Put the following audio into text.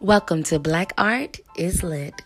Welcome to Black Art is Lit.